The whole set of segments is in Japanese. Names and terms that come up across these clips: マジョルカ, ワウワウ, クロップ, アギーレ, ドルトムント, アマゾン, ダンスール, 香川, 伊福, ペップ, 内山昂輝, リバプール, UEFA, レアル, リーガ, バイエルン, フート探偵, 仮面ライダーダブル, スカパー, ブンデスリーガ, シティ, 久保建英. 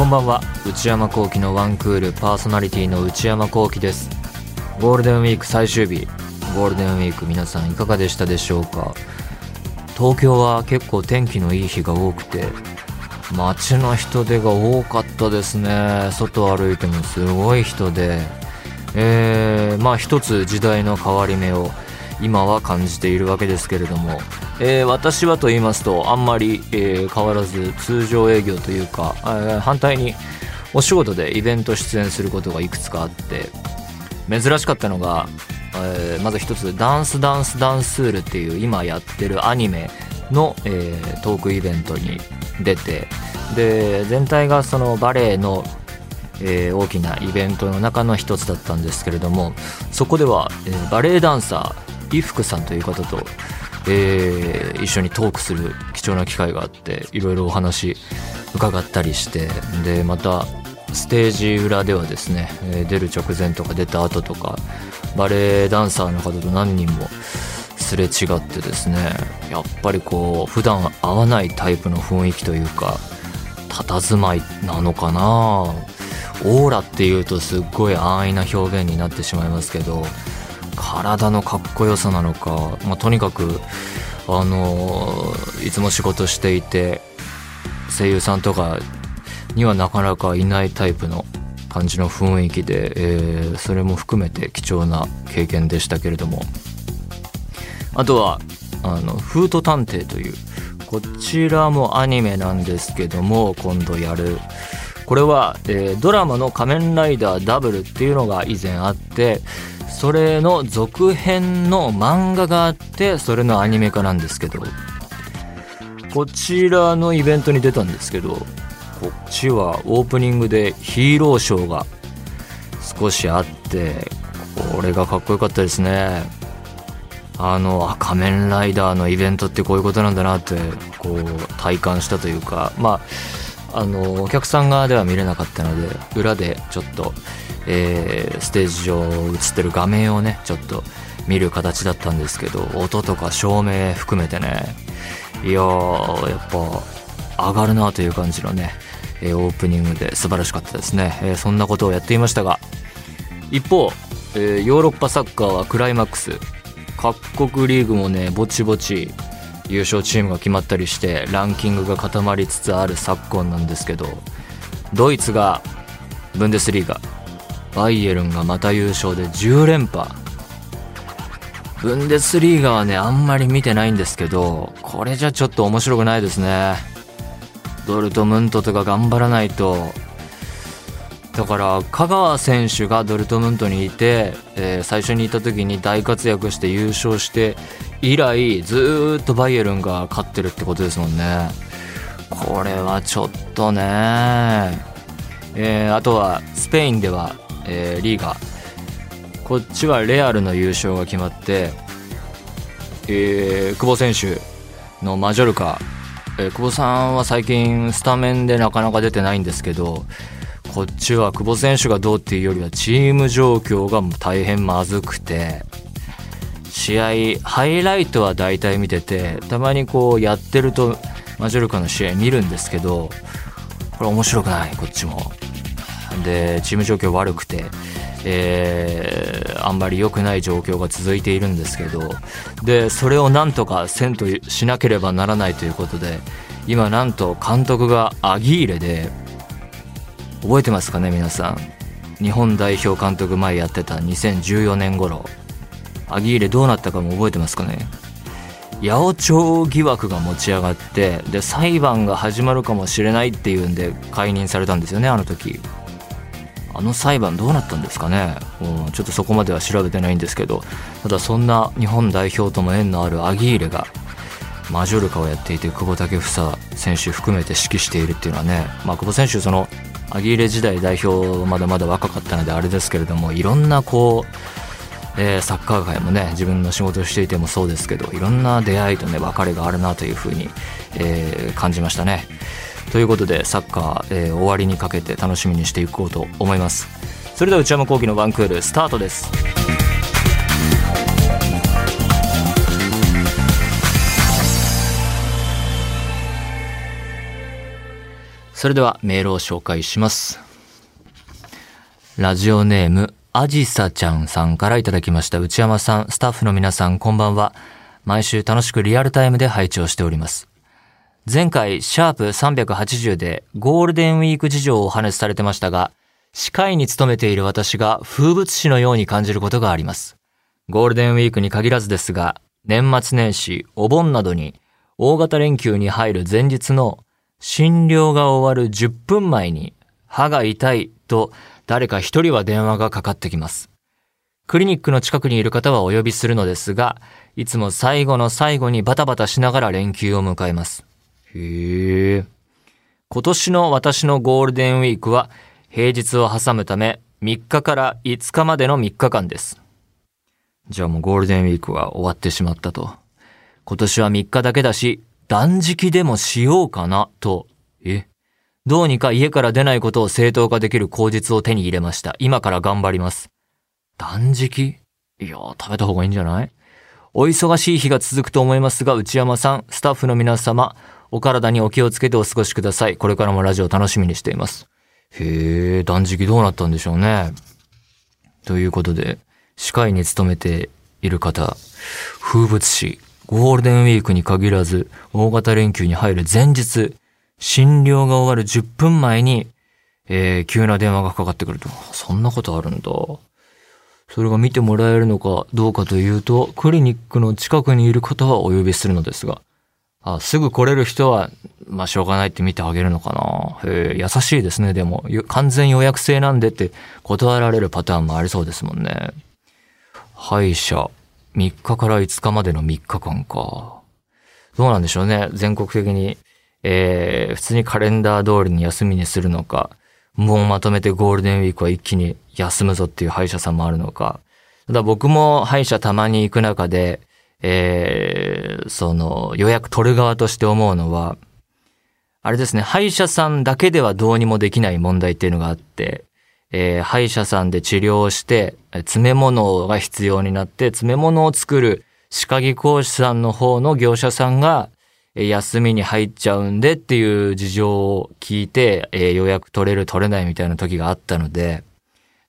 こんばんは、内山昂輝のワンクールパーソナリティの内山昂輝です。ゴールデンウィーク最終日、ゴールデンウィーク皆さんいかがでしたでしょうか。東京は結構天気のいい日が多くて、街の人出が多かったですね。外を歩いてもすごい人で、一つ時代の変わり目を今は感じているわけですけれども、私はと言いますとあんまり、変わらず通常営業というか、反対にお仕事でイベント出演することがいくつかあって、珍しかったのが、まず一つダンスールっていう今やってるアニメの、トークイベントに出て、で全体がそのバレエの大きなイベントの中の一つだったんですけれども、そこでは、バレエダンサー伊福さんという方と、一緒にトークする貴重な機会があって、いろいろお話伺ったりして、でまたステージ裏ではですね、出る直前とか出た後とかバレエダンサーの方と何人もすれ違ってですね、やっぱりこう普段会わないタイプの雰囲気というか佇まいなのかな。オーラっていうとすっごい安易な表現になってしまいますけど、体のかっこよさなのか、とにかくいつも仕事していて声優さんとかにはなかなかいないタイプの感じの雰囲気で、それも含めて貴重な経験でしたけれども、あとはフート探偵というこちらもアニメなんですけども、今度やるこれは、ドラマの仮面ライダーダブルっていうのが以前あって、それの続編の漫画があって、それのアニメ化なんですけど、こちらのイベントに出たんですけど、こっちはオープニングでヒーローショーが少しあって、これがかっこよかったですね。仮面ライダーのイベントってこういうことなんだなってこう体感したというか、お客さん側では見れなかったので、裏でちょっと、ステージ上映ってる画面をねちょっと見る形だったんですけど、音とか照明含めてね、いやーやっぱ上がるなという感じのね、オープニングで素晴らしかったですね。そんなことをやっていましたが、一方、ヨーロッパサッカーはクライマックス、各国リーグもねぼちぼち優勝チームが決まったりしてランキングが固まりつつある昨今なんですけど、ドイツがブンデスリーガ、バイエルンがまた優勝で10連覇。ブンデスリーガはねあんまり見てないんですけど、これじゃちょっと面白くないですね。ドルトムントとか頑張らないと。だから香川選手がドルトムントにいて、最初にいた時に大活躍して優勝して以来ずっとバイエルンが勝ってるってことですもんね。これはちょっとね、あとはスペインでは、リーガ、こっちはレアルの優勝が決まって、久保選手のマジョルカ、久保さんは最近スタメンでなかなか出てないんですけど、こっちは久保選手がどうっていうよりはチーム状況が大変まずくて、試合ハイライトは大体見てて、たまにこうやってるとマジョルカの試合見るんですけど、これ面白くないこっちも。でチーム状況悪くて、あんまり良くない状況が続いているんですけど、でそれをなんとかせんとしなければならないということで、今なんと監督がアギーレで、覚えてますかね皆さん、日本代表監督前やってた2014年頃、アギーレどうなったかも覚えてますかね。八百長疑惑が持ち上がって、で裁判が始まるかもしれないっていうんで解任されたんですよね。あの時あの裁判どうなったんですかね、ちょっとそこまでは調べてないんですけど、ただそんな日本代表とも縁のあるアギーレがマジョルカをやっていて、久保建英選手含めて指揮しているっていうのはね、久保選手そのアギーレ時代代表まだまだ若かったのであれですけれども、いろんなこう、サッカー界もね自分の仕事をしていてもそうですけど、いろんな出会いとね別れがあるなというふうに、感じましたね。ということでサッカー、終わりにかけて楽しみにしていこうと思います。それでは内山昂輝のワンクールスタートです。それではメールを紹介します。ラジオネームあじさちゃんさんからいただきました。内山さん、スタッフの皆さん、こんばんは。毎週楽しくリアルタイムで配置をしております。前回シャープ380でゴールデンウィーク事情をお話しされてましたが、司会に勤めている私が風物詩のように感じることがあります。ゴールデンウィークに限らずですが、年末年始、お盆などに大型連休に入る前日の診療が終わる10分前に歯が痛いと誰か一人は電話がかかってきます。クリニックの近くにいる方はお呼びするのですが、いつも最後の最後にバタバタしながら連休を迎えます。へえ。今年の私のゴールデンウィークは平日を挟むため3日から5日までの3日間です。じゃあもうゴールデンウィークは終わってしまったと。今年は3日だけだし断食でもしようかなと。どうにか家から出ないことを正当化できる口実を手に入れました。今から頑張ります。断食？いやー、食べた方がいいんじゃない？お忙しい日が続くと思いますが、内山さん、スタッフの皆様、お体にお気をつけてお過ごしください。これからもラジオ楽しみにしています。へえ、断食どうなったんでしょうね。ということで、司会に勤めている方、風物詩、ゴールデンウィークに限らず大型連休に入る前日、診療が終わる10分前に、急な電話がかかってくると。そんなことあるんだ。それが見てもらえるのかどうかというと、クリニックの近くにいる方はお呼びするのですが、すぐ来れる人は、しょうがないって見てあげるのかな。優しいですね。でも、完全予約制なんでって断られるパターンもありそうですもんね。歯医者、3日から5日までの3日間か。どうなんでしょうね。全国的に、普通にカレンダー通りに休みにするのか、もうまとめてゴールデンウィークは一気に休むぞっていう歯医者さんもあるのか。ただ僕も歯医者たまに行く中で、その予約取る側として思うのは、あれですね、歯医者さんだけではどうにもできない問題っていうのがあって、歯医者さんで治療をして、詰め物が必要になって、詰め物を作る歯科技工士さんの方の業者さんが、休みに入っちゃうんでっていう事情を聞いて、予約取れる取れないみたいな時があったので、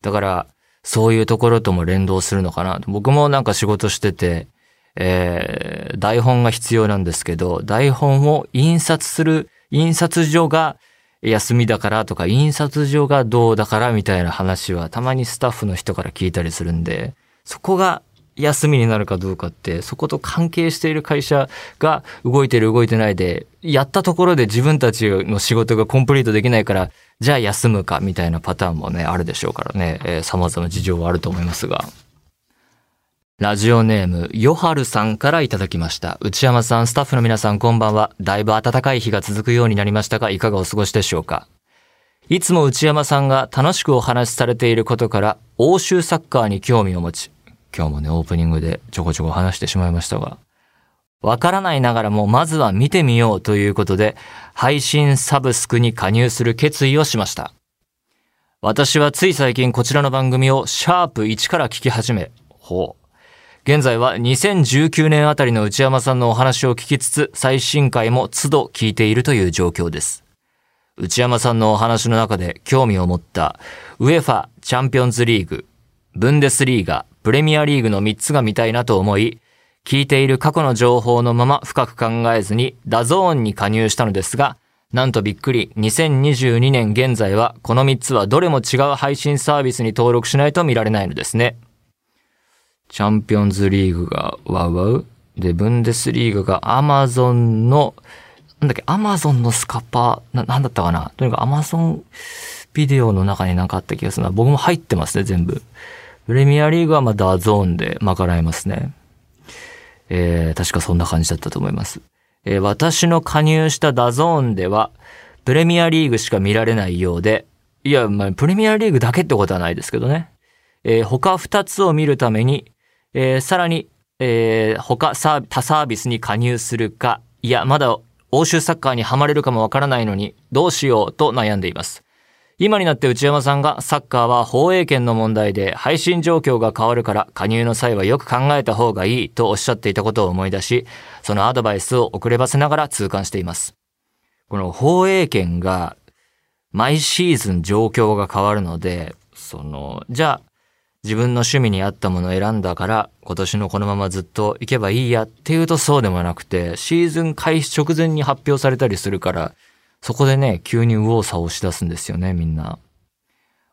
だからそういうところとも連動するのかな。僕もなんか仕事してて、台本が必要なんですけど、台本を印刷する印刷所が休みだからとか、印刷所がどうだからみたいな話はたまにスタッフの人から聞いたりするんで、そこが休みになるかどうかって、そこと関係している会社が動いてる動いてないで、やったところで自分たちの仕事がコンプリートできないから、じゃあ休むかみたいなパターンもね、あるでしょうからね、様々な事情はあると思いますが。ラジオネームよはるさんからいただきました。内山さん、スタッフの皆さん、こんばんは。だいぶ暖かい日が続くようになりましたが、いかがお過ごしでしょうか。いつも内山さんが楽しくお話しされていることから欧州サッカーに興味を持ち、今日もね、オープニングでちょこちょこ話してしまいましたが、わからないながらもまずは見てみようということで、配信サブスクに加入する決意をしました。私はつい最近こちらの番組をシャープ1から聞き始め、現在は2019年あたりの内山さんのお話を聞きつつ、最新回も都度聞いているという状況です。内山さんのお話の中で興味を持った、UEFA チャンピオンズリーグ、ブンデスリーガ、プレミアリーグの3つが見たいなと思い、聞いている過去の情報のまま深く考えずにダゾーンに加入したのですが、なんとびっくり、2022年現在はこの3つはどれも違う配信サービスに登録しないと見られないのですね。チャンピオンズリーグがワウワウで、ブンデスリーグがアマゾンのアマゾンのスカパーなんだったかな。とにかくアマゾンビデオの中になんかあった気がするな。僕も入ってますね、全部。プレミアリーグはまだゾーンでまからえますね。確かそんな感じだったと思います。私の加入したダゾーンではプレミアリーグしか見られないようで、いや、プレミアリーグだけってことはないですけどね。他2つを見るために、さらに、他他サービスに加入するか、いや、まだ欧州サッカーにはまれるかもわからないのにどうしようと悩んでいます。今になって内山さんがサッカーは放映権の問題で配信状況が変わるから加入の際はよく考えた方がいいとおっしゃっていたことを思い出し、そのアドバイスを遅ればせながら痛感しています。この放映権が毎シーズン状況が変わるので、じゃあ自分の趣味に合ったものを選んだから今年のこのままずっと行けばいいやっていうとそうでもなくて、シーズン開始直前に発表されたりするから、そこでね、急に右往左往し出すんですよね、みんな。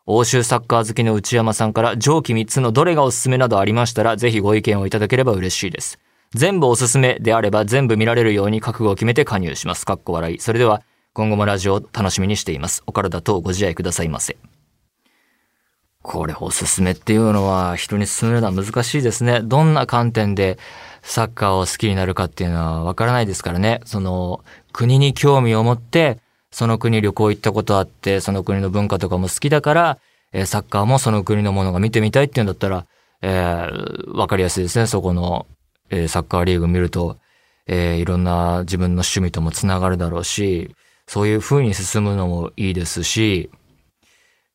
欧州サッカー好きの内山さんから、上記3つのどれがおすすめなどありましたらぜひご意見をいただければ嬉しいです。全部おすすめであれば全部見られるように覚悟を決めて加入します。笑い。それでは今後もラジオを楽しみにしています。お体等ご自愛くださいませ。これおすすめっていうのは人に勧めるのは難しいですね。どんな観点でサッカーを好きになるかっていうのはわからないですからね。国に興味を持って、その国旅行行ったことあって、その国の文化とかも好きだから、サッカーもその国のものが見てみたいっていうんだったら、わかりやすいですね。そこの、サッカーリーグ見ると、いろんな自分の趣味ともつながるだろうし、そういう風に進むのもいいですし、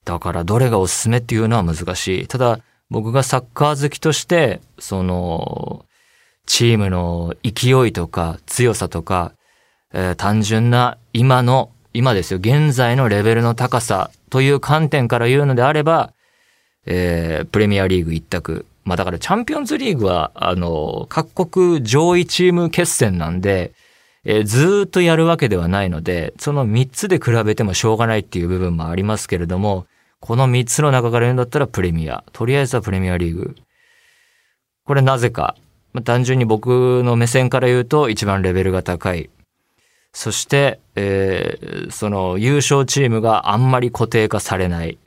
だからどれがおすすめっていうのは難しい。ただ僕がサッカー好きとして、チームの勢いとか強さとか、単純な今ですよ、現在のレベルの高さという観点から言うのであれば、プレミアリーグ一択。まあだからチャンピオンズリーグは、各国上位チーム決戦なんで、ずーっとやるわけではないので、その3つで比べてもしょうがないっていう部分もありますけれども、この3つの中から言うんだったらプレミア。とりあえずはプレミアリーグ。これなぜか。単純に僕の目線から言うと一番レベルが高い。そして、優勝チームがあんまり固定化されない。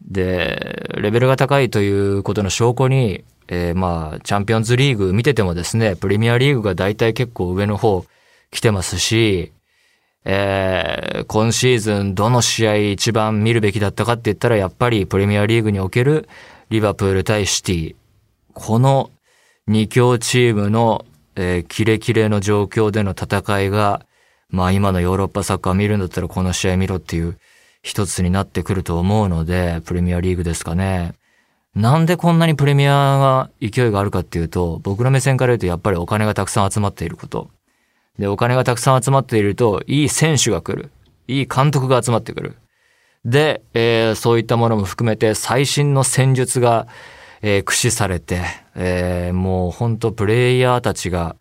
で、レベルが高いということの証拠に、チャンピオンズリーグ見ててもですね、プレミアリーグが大体結構上の方来てますし、今シーズンどの試合一番見るべきだったかって言ったら、やっぱりプレミアリーグにおけるリバプール対シティ。この2強チームの、キレキレの状況での戦いが、今のヨーロッパサッカー見るんだったらこの試合見ろっていう一つになってくると思うので、プレミアリーグですかね。なんでこんなにプレミアが勢いがあるかっていうと、僕の目線から言うとやっぱりお金がたくさん集まっていること。で、お金がたくさん集まっていると、いい選手が来る。いい監督が集まってくる。で、そういったものも含めて最新の戦術が、駆使されて、もう本当プレイヤーたちが、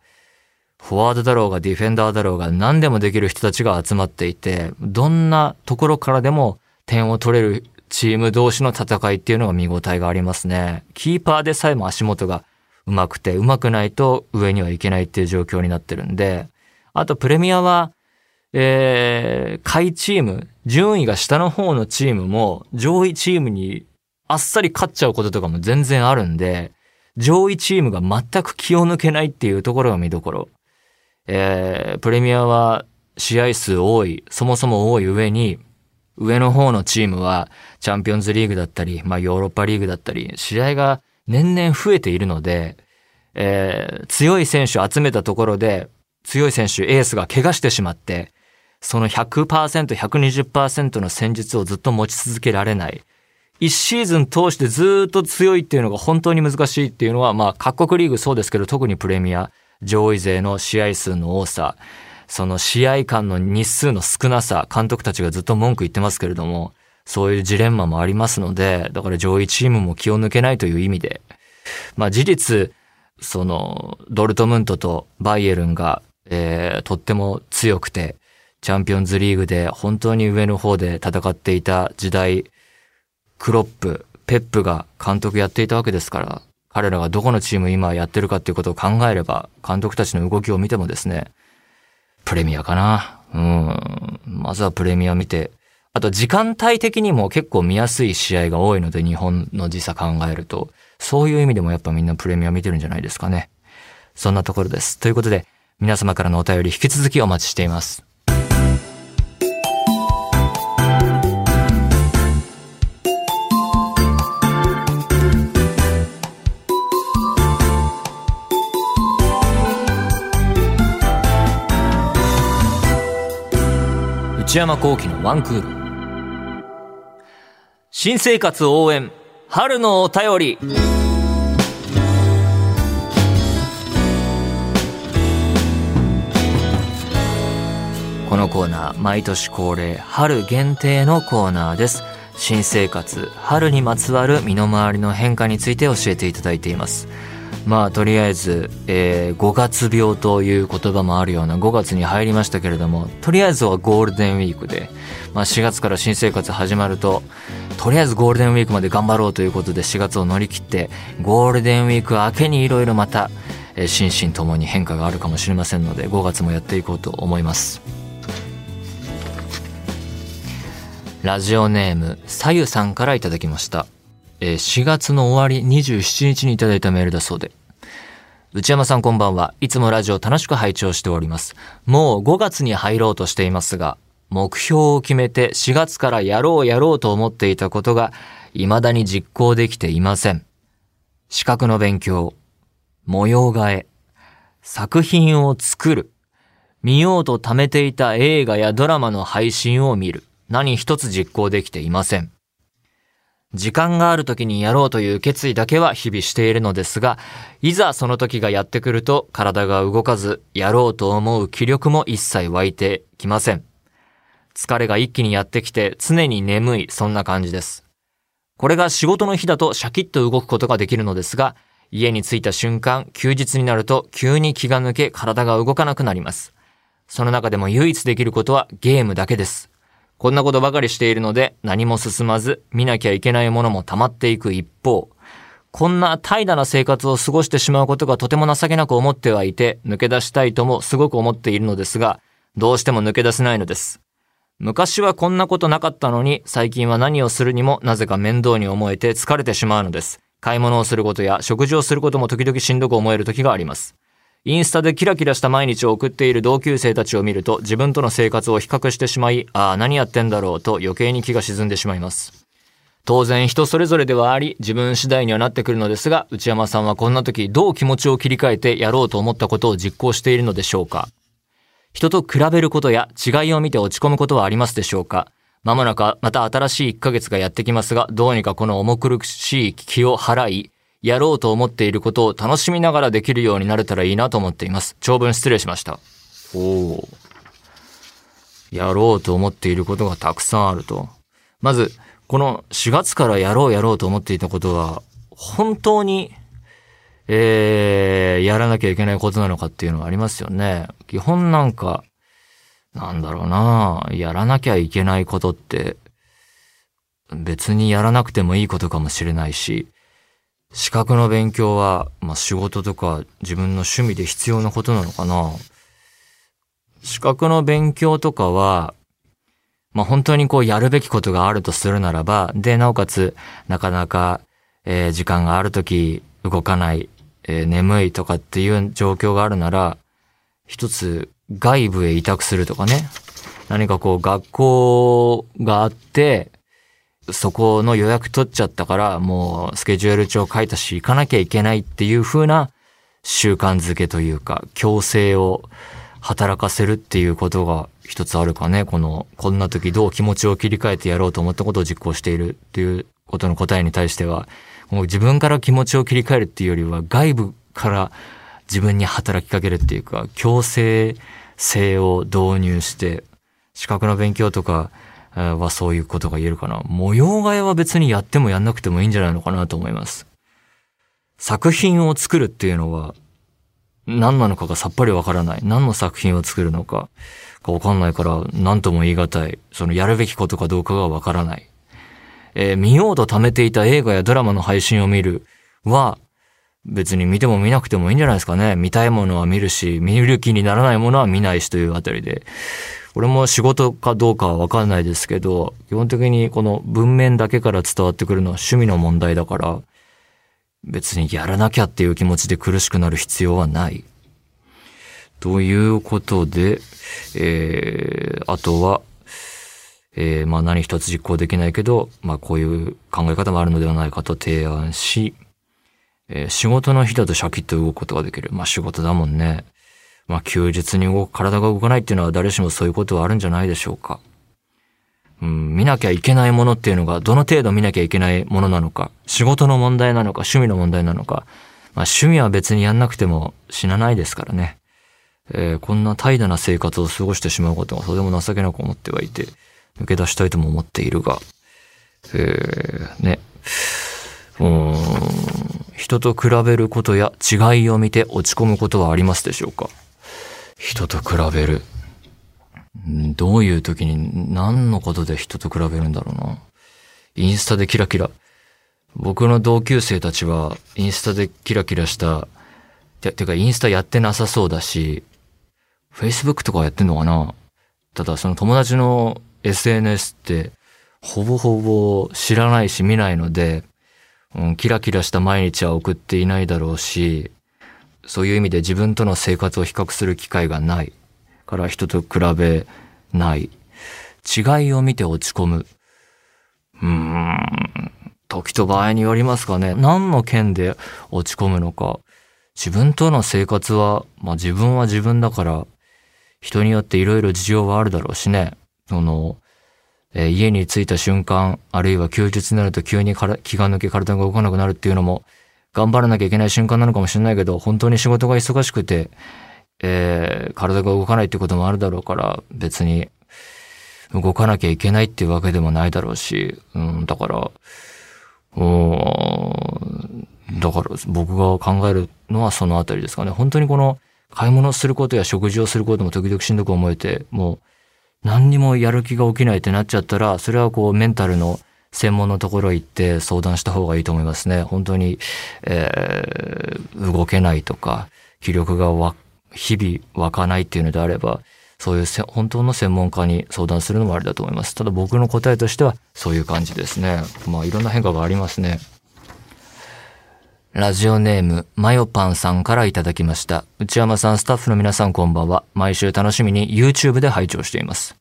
フォワードだろうがディフェンダーだろうが何でもできる人たちが集まっていて、どんなところからでも点を取れるチーム同士の戦いっていうのが見応えがありますね。キーパーでさえも足元が上手くて、上手くないと上にはいけないっていう状況になってるんで、あとプレミアは、下位チーム、順位が下の方のチームも上位チームにあっさり勝っちゃうこととかも全然あるんで、上位チームが全く気を抜けないっていうところが見どころ。プレミアは試合数多い、そもそも多い上に、上の方のチームはチャンピオンズリーグだったり、ヨーロッパリーグだったり、試合が年々増えているので、強い選手集めたところで、強い選手、エースが怪我してしまって、その 100%、120% の戦術をずっと持ち続けられない。一シーズン通してずっと強いっていうのが本当に難しいっていうのは、各国リーグそうですけど、特にプレミア、上位勢の試合数の多さ、その試合間の日数の少なさ、監督たちがずっと文句言ってますけれども、そういうジレンマもありますので、だから上位チームも気を抜けないという意味で、事実、ドルトムントとバイエルンが、とっても強くて、チャンピオンズリーグで本当に上の方で戦っていた時代、クロップ、ペップが監督やっていたわけですから、彼らがどこのチーム今やってるかっていうことを考えれば、監督たちの動きを見てもですね、プレミアかな。まずはプレミア見て。あと時間帯的にも結構見やすい試合が多いので、日本の時差考えると。そういう意味でもやっぱみんなプレミア見てるんじゃないですかね。そんなところです。ということで、皆様からのお便り引き続きお待ちしています。内山昂輝のワンクール。新生活応援、春のお便り。ここのコーナー、毎年恒例春限定のコーナーです。新生活、春にまつわる身の回りの変化について教えていただいています。まあとりあえず、5月病という言葉もあるような5月に入りましたけれども、とりあえずはゴールデンウィークで、4月から新生活始まると、とりあえずゴールデンウィークまで頑張ろうということで4月を乗り切って、ゴールデンウィーク明けにいろいろまた、心身ともに変化があるかもしれませんので、5月もやっていこうと思います。ラジオネームさゆさんからいただきました。4月の終わり27日にいただいたメールだそうで、内山さんこんばんは。いつもラジオ楽しく拝聴しております。もう5月に入ろうとしていますが、目標を決めて4月からやろうと思っていたことが未だに実行できていません。資格の勉強、模様替え、作品を作る、見ようと貯めていた映画やドラマの配信を見る、何一つ実行できていません。時間がある時にやろうという決意だけは日々しているのですが、いざその時がやってくると体が動かず、やろうと思う気力も一切湧いてきません。疲れが一気にやってきて常に眠い、そんな感じです。これが仕事の日だとシャキッと動くことができるのですが、家に着いた瞬間、休日になると急に気が抜け体が動かなくなります。その中でも唯一できることはゲームだけです。こんなことばかりしているので何も進まず、見なきゃいけないものも溜まっていく一方、こんな怠惰な生活を過ごしてしまうことがとても情けなく思ってはいて、抜け出したいともすごく思っているのですが、どうしても抜け出せないのです。昔はこんなことなかったのに、最近は何をするにもなぜか面倒に思えて疲れてしまうのです。買い物をすることや食事をすることも時々しんどく思える時があります。インスタでキラキラした毎日を送っている同級生たちを見ると、自分との生活を比較してしまい、ああ何やってんだろうと余計に気が沈んでしまいます。当然人それぞれではあり、自分次第にはなってくるのですが、内山さんはこんな時どう気持ちを切り替えてやろうと思ったことを実行しているのでしょうか。人と比べることや違いを見て落ち込むことはありますでしょうか。まもなくまた新しい1ヶ月がやってきますが、どうにかこの重苦しい気を払い、やろうと思っていることを楽しみながらできるようになれたらいいなと思っています。長文失礼しました。やろうと思っていることがたくさんあると。まず、この4月からやろうと思っていたことは、本当に、やらなきゃいけないことなのかっていうのはありますよね。基本なんか、なんだろうな、やらなきゃいけないことって、別にやらなくてもいいことかもしれないし、資格の勉強は、仕事とか自分の趣味で必要なことなのかな。資格の勉強とかは、本当にやるべきことがあるとするならば、で、なおかつ、なかなか、時間があるとき動かない、眠いとかっていう状況があるなら、一つ外部へ委託するとかね。何か学校があって、そこの予約取っちゃったからもうスケジュール帳書いたし行かなきゃいけないっていう風な習慣づけというか、強制を働かせるっていうことが一つあるかね。こんな時どう気持ちを切り替えてやろうと思ったことを実行しているっていうことの答えに対しては、もう自分から気持ちを切り替えるっていうよりは外部から自分に働きかけるっていうか、強制性を導入して、資格の勉強とかはそういうことが言えるかな。模様替えは別にやってもやんなくてもいいんじゃないのかなと思います。作品を作るっていうのは何なのかがさっぱりわからない。何の作品を作るのかがわかんないから何とも言い難い。そのやるべきことかどうかがわからない。見ようと貯めていた映画やドラマの配信を見るは別に見ても見なくてもいいんじゃないですかね。見たいものは見るし、見る気にならないものは見ないしというあたりで。これも仕事かどうかは分かんないですけど、基本的にこの文面だけから伝わってくるのは趣味の問題だから、別にやらなきゃっていう気持ちで苦しくなる必要はない。ということで、あとは、何一つ実行できないけど、こういう考え方もあるのではないかと提案し、仕事の日だとシャキッと動くことができる。仕事だもんね。休日に体が動かないっていうのは誰しもそういうことはあるんじゃないでしょうか。見なきゃいけないものっていうのがどの程度見なきゃいけないものなのか、仕事の問題なのか、趣味の問題なのか、趣味は別にやんなくても死なないですからね。こんな怠惰な生活を過ごしてしまうことがとても情けなく思ってはいて、抜け出したいとも思っているが、ね、人と比べることや違いを見て落ち込むことはありますでしょうか。人と比べる、どういう時に何のことで人と比べるんだろうな。インスタでキラキラ、僕の同級生たちはインスタでキラキラしたてかインスタやってなさそうだし、Facebook とかやってんのかな。ただその友達の SNS ってほぼほぼ知らないし見ないので、キラキラした毎日は送っていないだろうし、そういう意味で自分との生活を比較する機会がないから人と比べない。違いを見て落ち込む。時と場合によりますかね。何の件で落ち込むのか。自分との生活は、自分は自分だから、人によっていろいろ事情はあるだろうしね。家に着いた瞬間、あるいは休日になると急に気が抜け体が動かなくなるっていうのも、頑張らなきゃいけない瞬間なのかもしれないけど、本当に仕事が忙しくて、体が動かないってこともあるだろうから、別に動かなきゃいけないっていうわけでもないだろうし、だから僕が考えるのはそのあたりですかね。本当にこの買い物することや食事をすることも時々しんどく思えて、もう何にもやる気が起きないってなっちゃったら、それはこうメンタルの専門のところ行って相談した方がいいと思いますね。本当に、動けないとか気力が日々湧かないっていうのであれば、そういう本当の専門家に相談するのもありだと思います。ただ僕の答えとしてはそういう感じですね。いろんな変化がありますね。ラジオネーム、マヨパンさんからいただきました。内山さん、スタッフの皆さんこんばんは。毎週楽しみに YouTube で拝聴しています。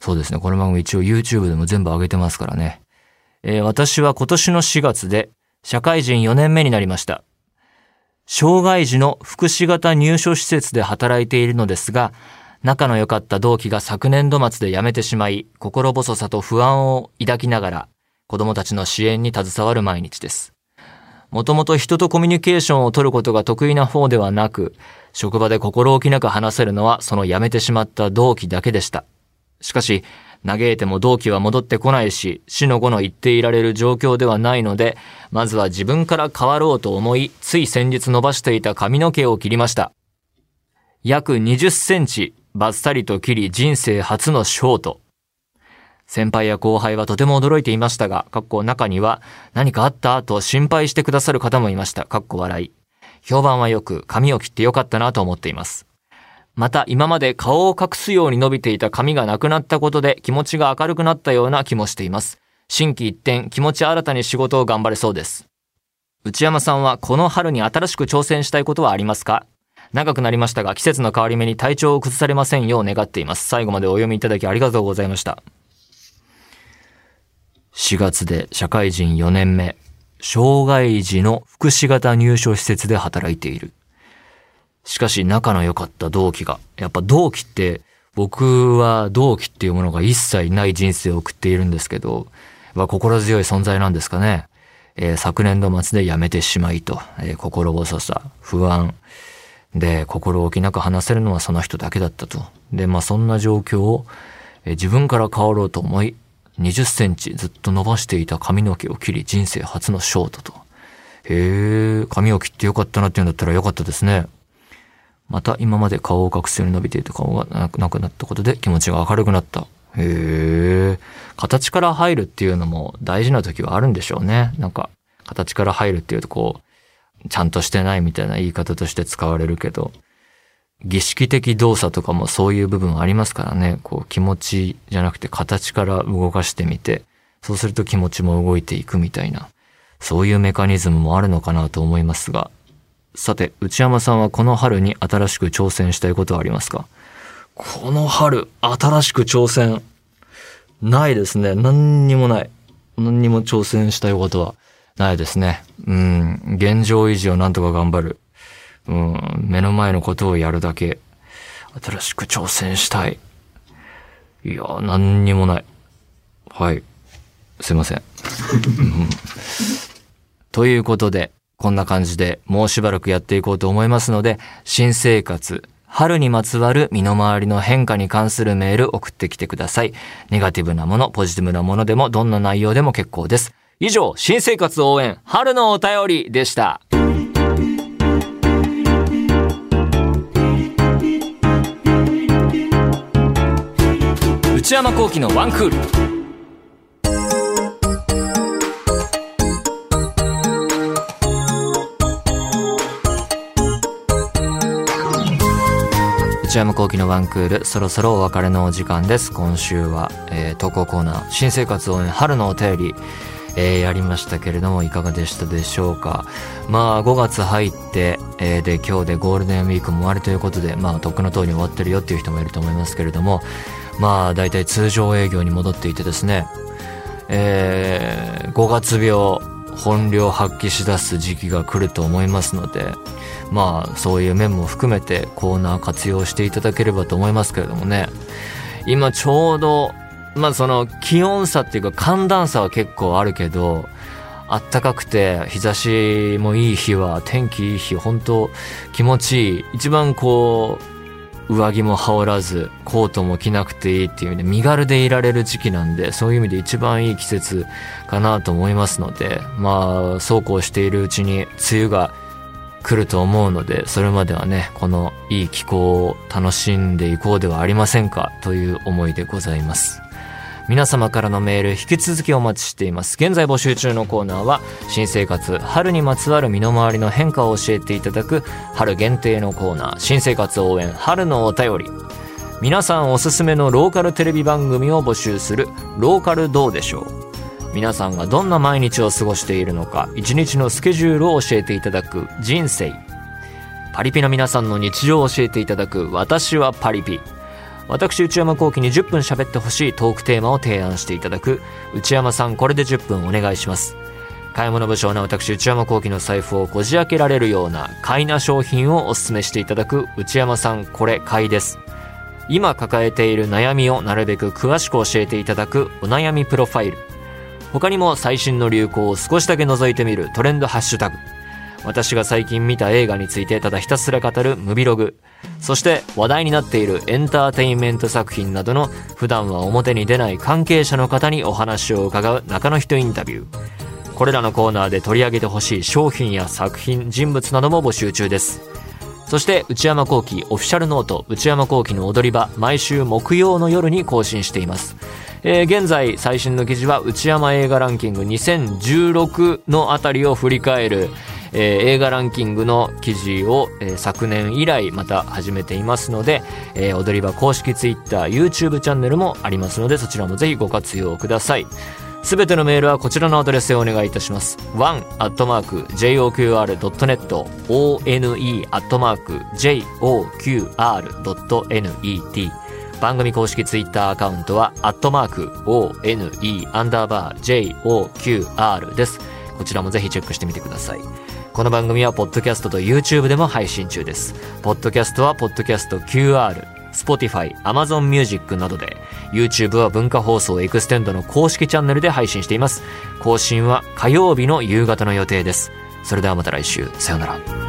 そうですね。この番組一応 YouTube でも全部上げてますからね。私は今年の4月で社会人4年目になりました。障害児の福祉型入所施設で働いているのですが、仲の良かった同期が昨年度末で辞めてしまい、心細さと不安を抱きながら、子供たちの支援に携わる毎日です。もともと人とコミュニケーションを取ることが得意な方ではなく、職場で心置きなく話せるのはその辞めてしまった同期だけでした。しかし、嘆いても同期は戻ってこないし、死の子の言っていられる状況ではないので、まずは自分から変わろうと思い、つい先日伸ばしていた髪の毛を切りました。約20センチ、バッサリと切り人生初のショート。先輩や後輩はとても驚いていましたが、中には何かあったと心配してくださる方もいました。笑い。評判はよく、髪を切ってよかったなと思っています。また今まで顔を隠すように伸びていた髪がなくなったことで気持ちが明るくなったような気もしています。心機一転、気持ち新たに仕事を頑張れそうです。内山さんはこの春に新しく挑戦したいことはありますか？長くなりましたが、季節の変わり目に体調を崩されませんよう願っています。最後までお読みいただきありがとうございました。4月で社会人4年目、障害児の福祉型入所施設で働いている。しかし仲の良かった同期が、やっぱ同期って、僕は同期っていうものが一切ない人生を送っているんですけど、心強い存在なんですかね。昨年度末で辞めてしまいと、心細さ、不安で心置きなく話せるのはその人だけだったと。で、そんな状況を、自分から変わろうと思い、20センチずっと伸ばしていた髪の毛を切り人生初のショートと。髪を切ってよかったなっていうんだったらよかったですね。また今まで顔を隠すように伸びていた顔がなくなったことで気持ちが明るくなった。形から入るっていうのも大事な時はあるんでしょうね。形から入るっていうとちゃんとしてないみたいな言い方として使われるけど、儀式的動作とかもそういう部分ありますからね。気持ちじゃなくて形から動かしてみて、そうすると気持ちも動いていくみたいな、そういうメカニズムもあるのかなと思いますが。さて、内山さんはこの春に新しく挑戦したいことはありますか？この春、新しく挑戦。ないですね。何にもない。何にも挑戦したいことはないですね。現状維持をなんとか頑張る。目の前のことをやるだけ。新しく挑戦したい。いや、何にもない。はい。すいません。ということで、こんな感じでもうしばらくやっていこうと思いますので、新生活、春にまつわる身の回りの変化に関するメール送ってきてください。ネガティブなもの、ポジティブなものでもどんな内容でも結構です。以上、新生活応援春のお便りでした。内山昂輝のワンクール。内山昂輝のワンクール、そろそろお別れのお時間です。今週は、投稿コーナー新生活応援春のお便り、やりましたけれども、いかがでしたでしょうか。まあ5月入って、で今日でゴールデンウィークも終わりということで、まあとっくの通り終わってるよっていう人もいると思いますけれども、まあだいたい通常営業に戻っていてですね、5月病本領発揮しだす時期が来ると思いますので、まあそういう面も含めてコーナー活用していただければと思いますけれどもね。今ちょうどまあその気温差っていうか寒暖差は結構あるけど、暖かくて日差しもいい日は、天気いい日、本当気持ちいい、一番こう上着も羽織らずコートも着なくていいっていう意味で身軽でいられる時期なんで、そういう意味で一番いい季節かなと思いますので、まあそうこうしているうちに梅雨が来ると思うので、それまではね、このいい気候を楽しんでいこうではありませんか、という思いでございます。皆様からのメール引き続きお待ちしています。現在募集中のコーナーは新生活春にまつわる身の回りの変化を教えていただく春限定のコーナー新生活応援春のお便り。皆さんおすすめのローカルテレビ番組を募集するローカルどうでしょう。皆さんがどんな毎日を過ごしているのか、一日のスケジュールを教えていただく人生。パリピの皆さんの日常を教えていただく私はパリピ。私内山昂輝に10分喋ってほしいトークテーマを提案していただく内山さんこれで10分お願いします。買い物不詳な私内山昂輝の財布をこじ開けられるような買いな商品をおすすめしていただく内山さんこれ買いです。今抱えている悩みをなるべく詳しく教えていただくお悩みプロファイル。他にも最新の流行を少しだけ覗いてみるトレンドハッシュタグ。私が最近見た映画についてただひたすら語るムビログ。そして話題になっているエンターテインメント作品などの普段は表に出ない関係者の方にお話を伺う中の人インタビュー。これらのコーナーで取り上げてほしい商品や作品、人物なども募集中です。そして内山昂輝オフィシャルノート内山昂輝の踊り場、毎週木曜の夜に更新しています。現在最新の記事は内山映画ランキング2016のあたりを振り返る、映画ランキングの記事を、昨年以来また始めていますので、踊り場公式ツイッター YouTube チャンネルもありますので、そちらもぜひご活用ください。すべてのメールはこちらのアドレスでお願いいたします。 one@joqr.net one@joqr.net。番組公式ツイッターアカウントは@one_joqr です。こちらもぜひチェックしてみてください。この番組はポッドキャストと YouTube でも配信中です。ポッドキャストはポッドキャスト QR、 Spotify、 Amazon Music などで、 YouTube は文化放送エクステンドの公式チャンネルで配信しています。更新は火曜日の夕方の予定です。それではまた来週、さよなら。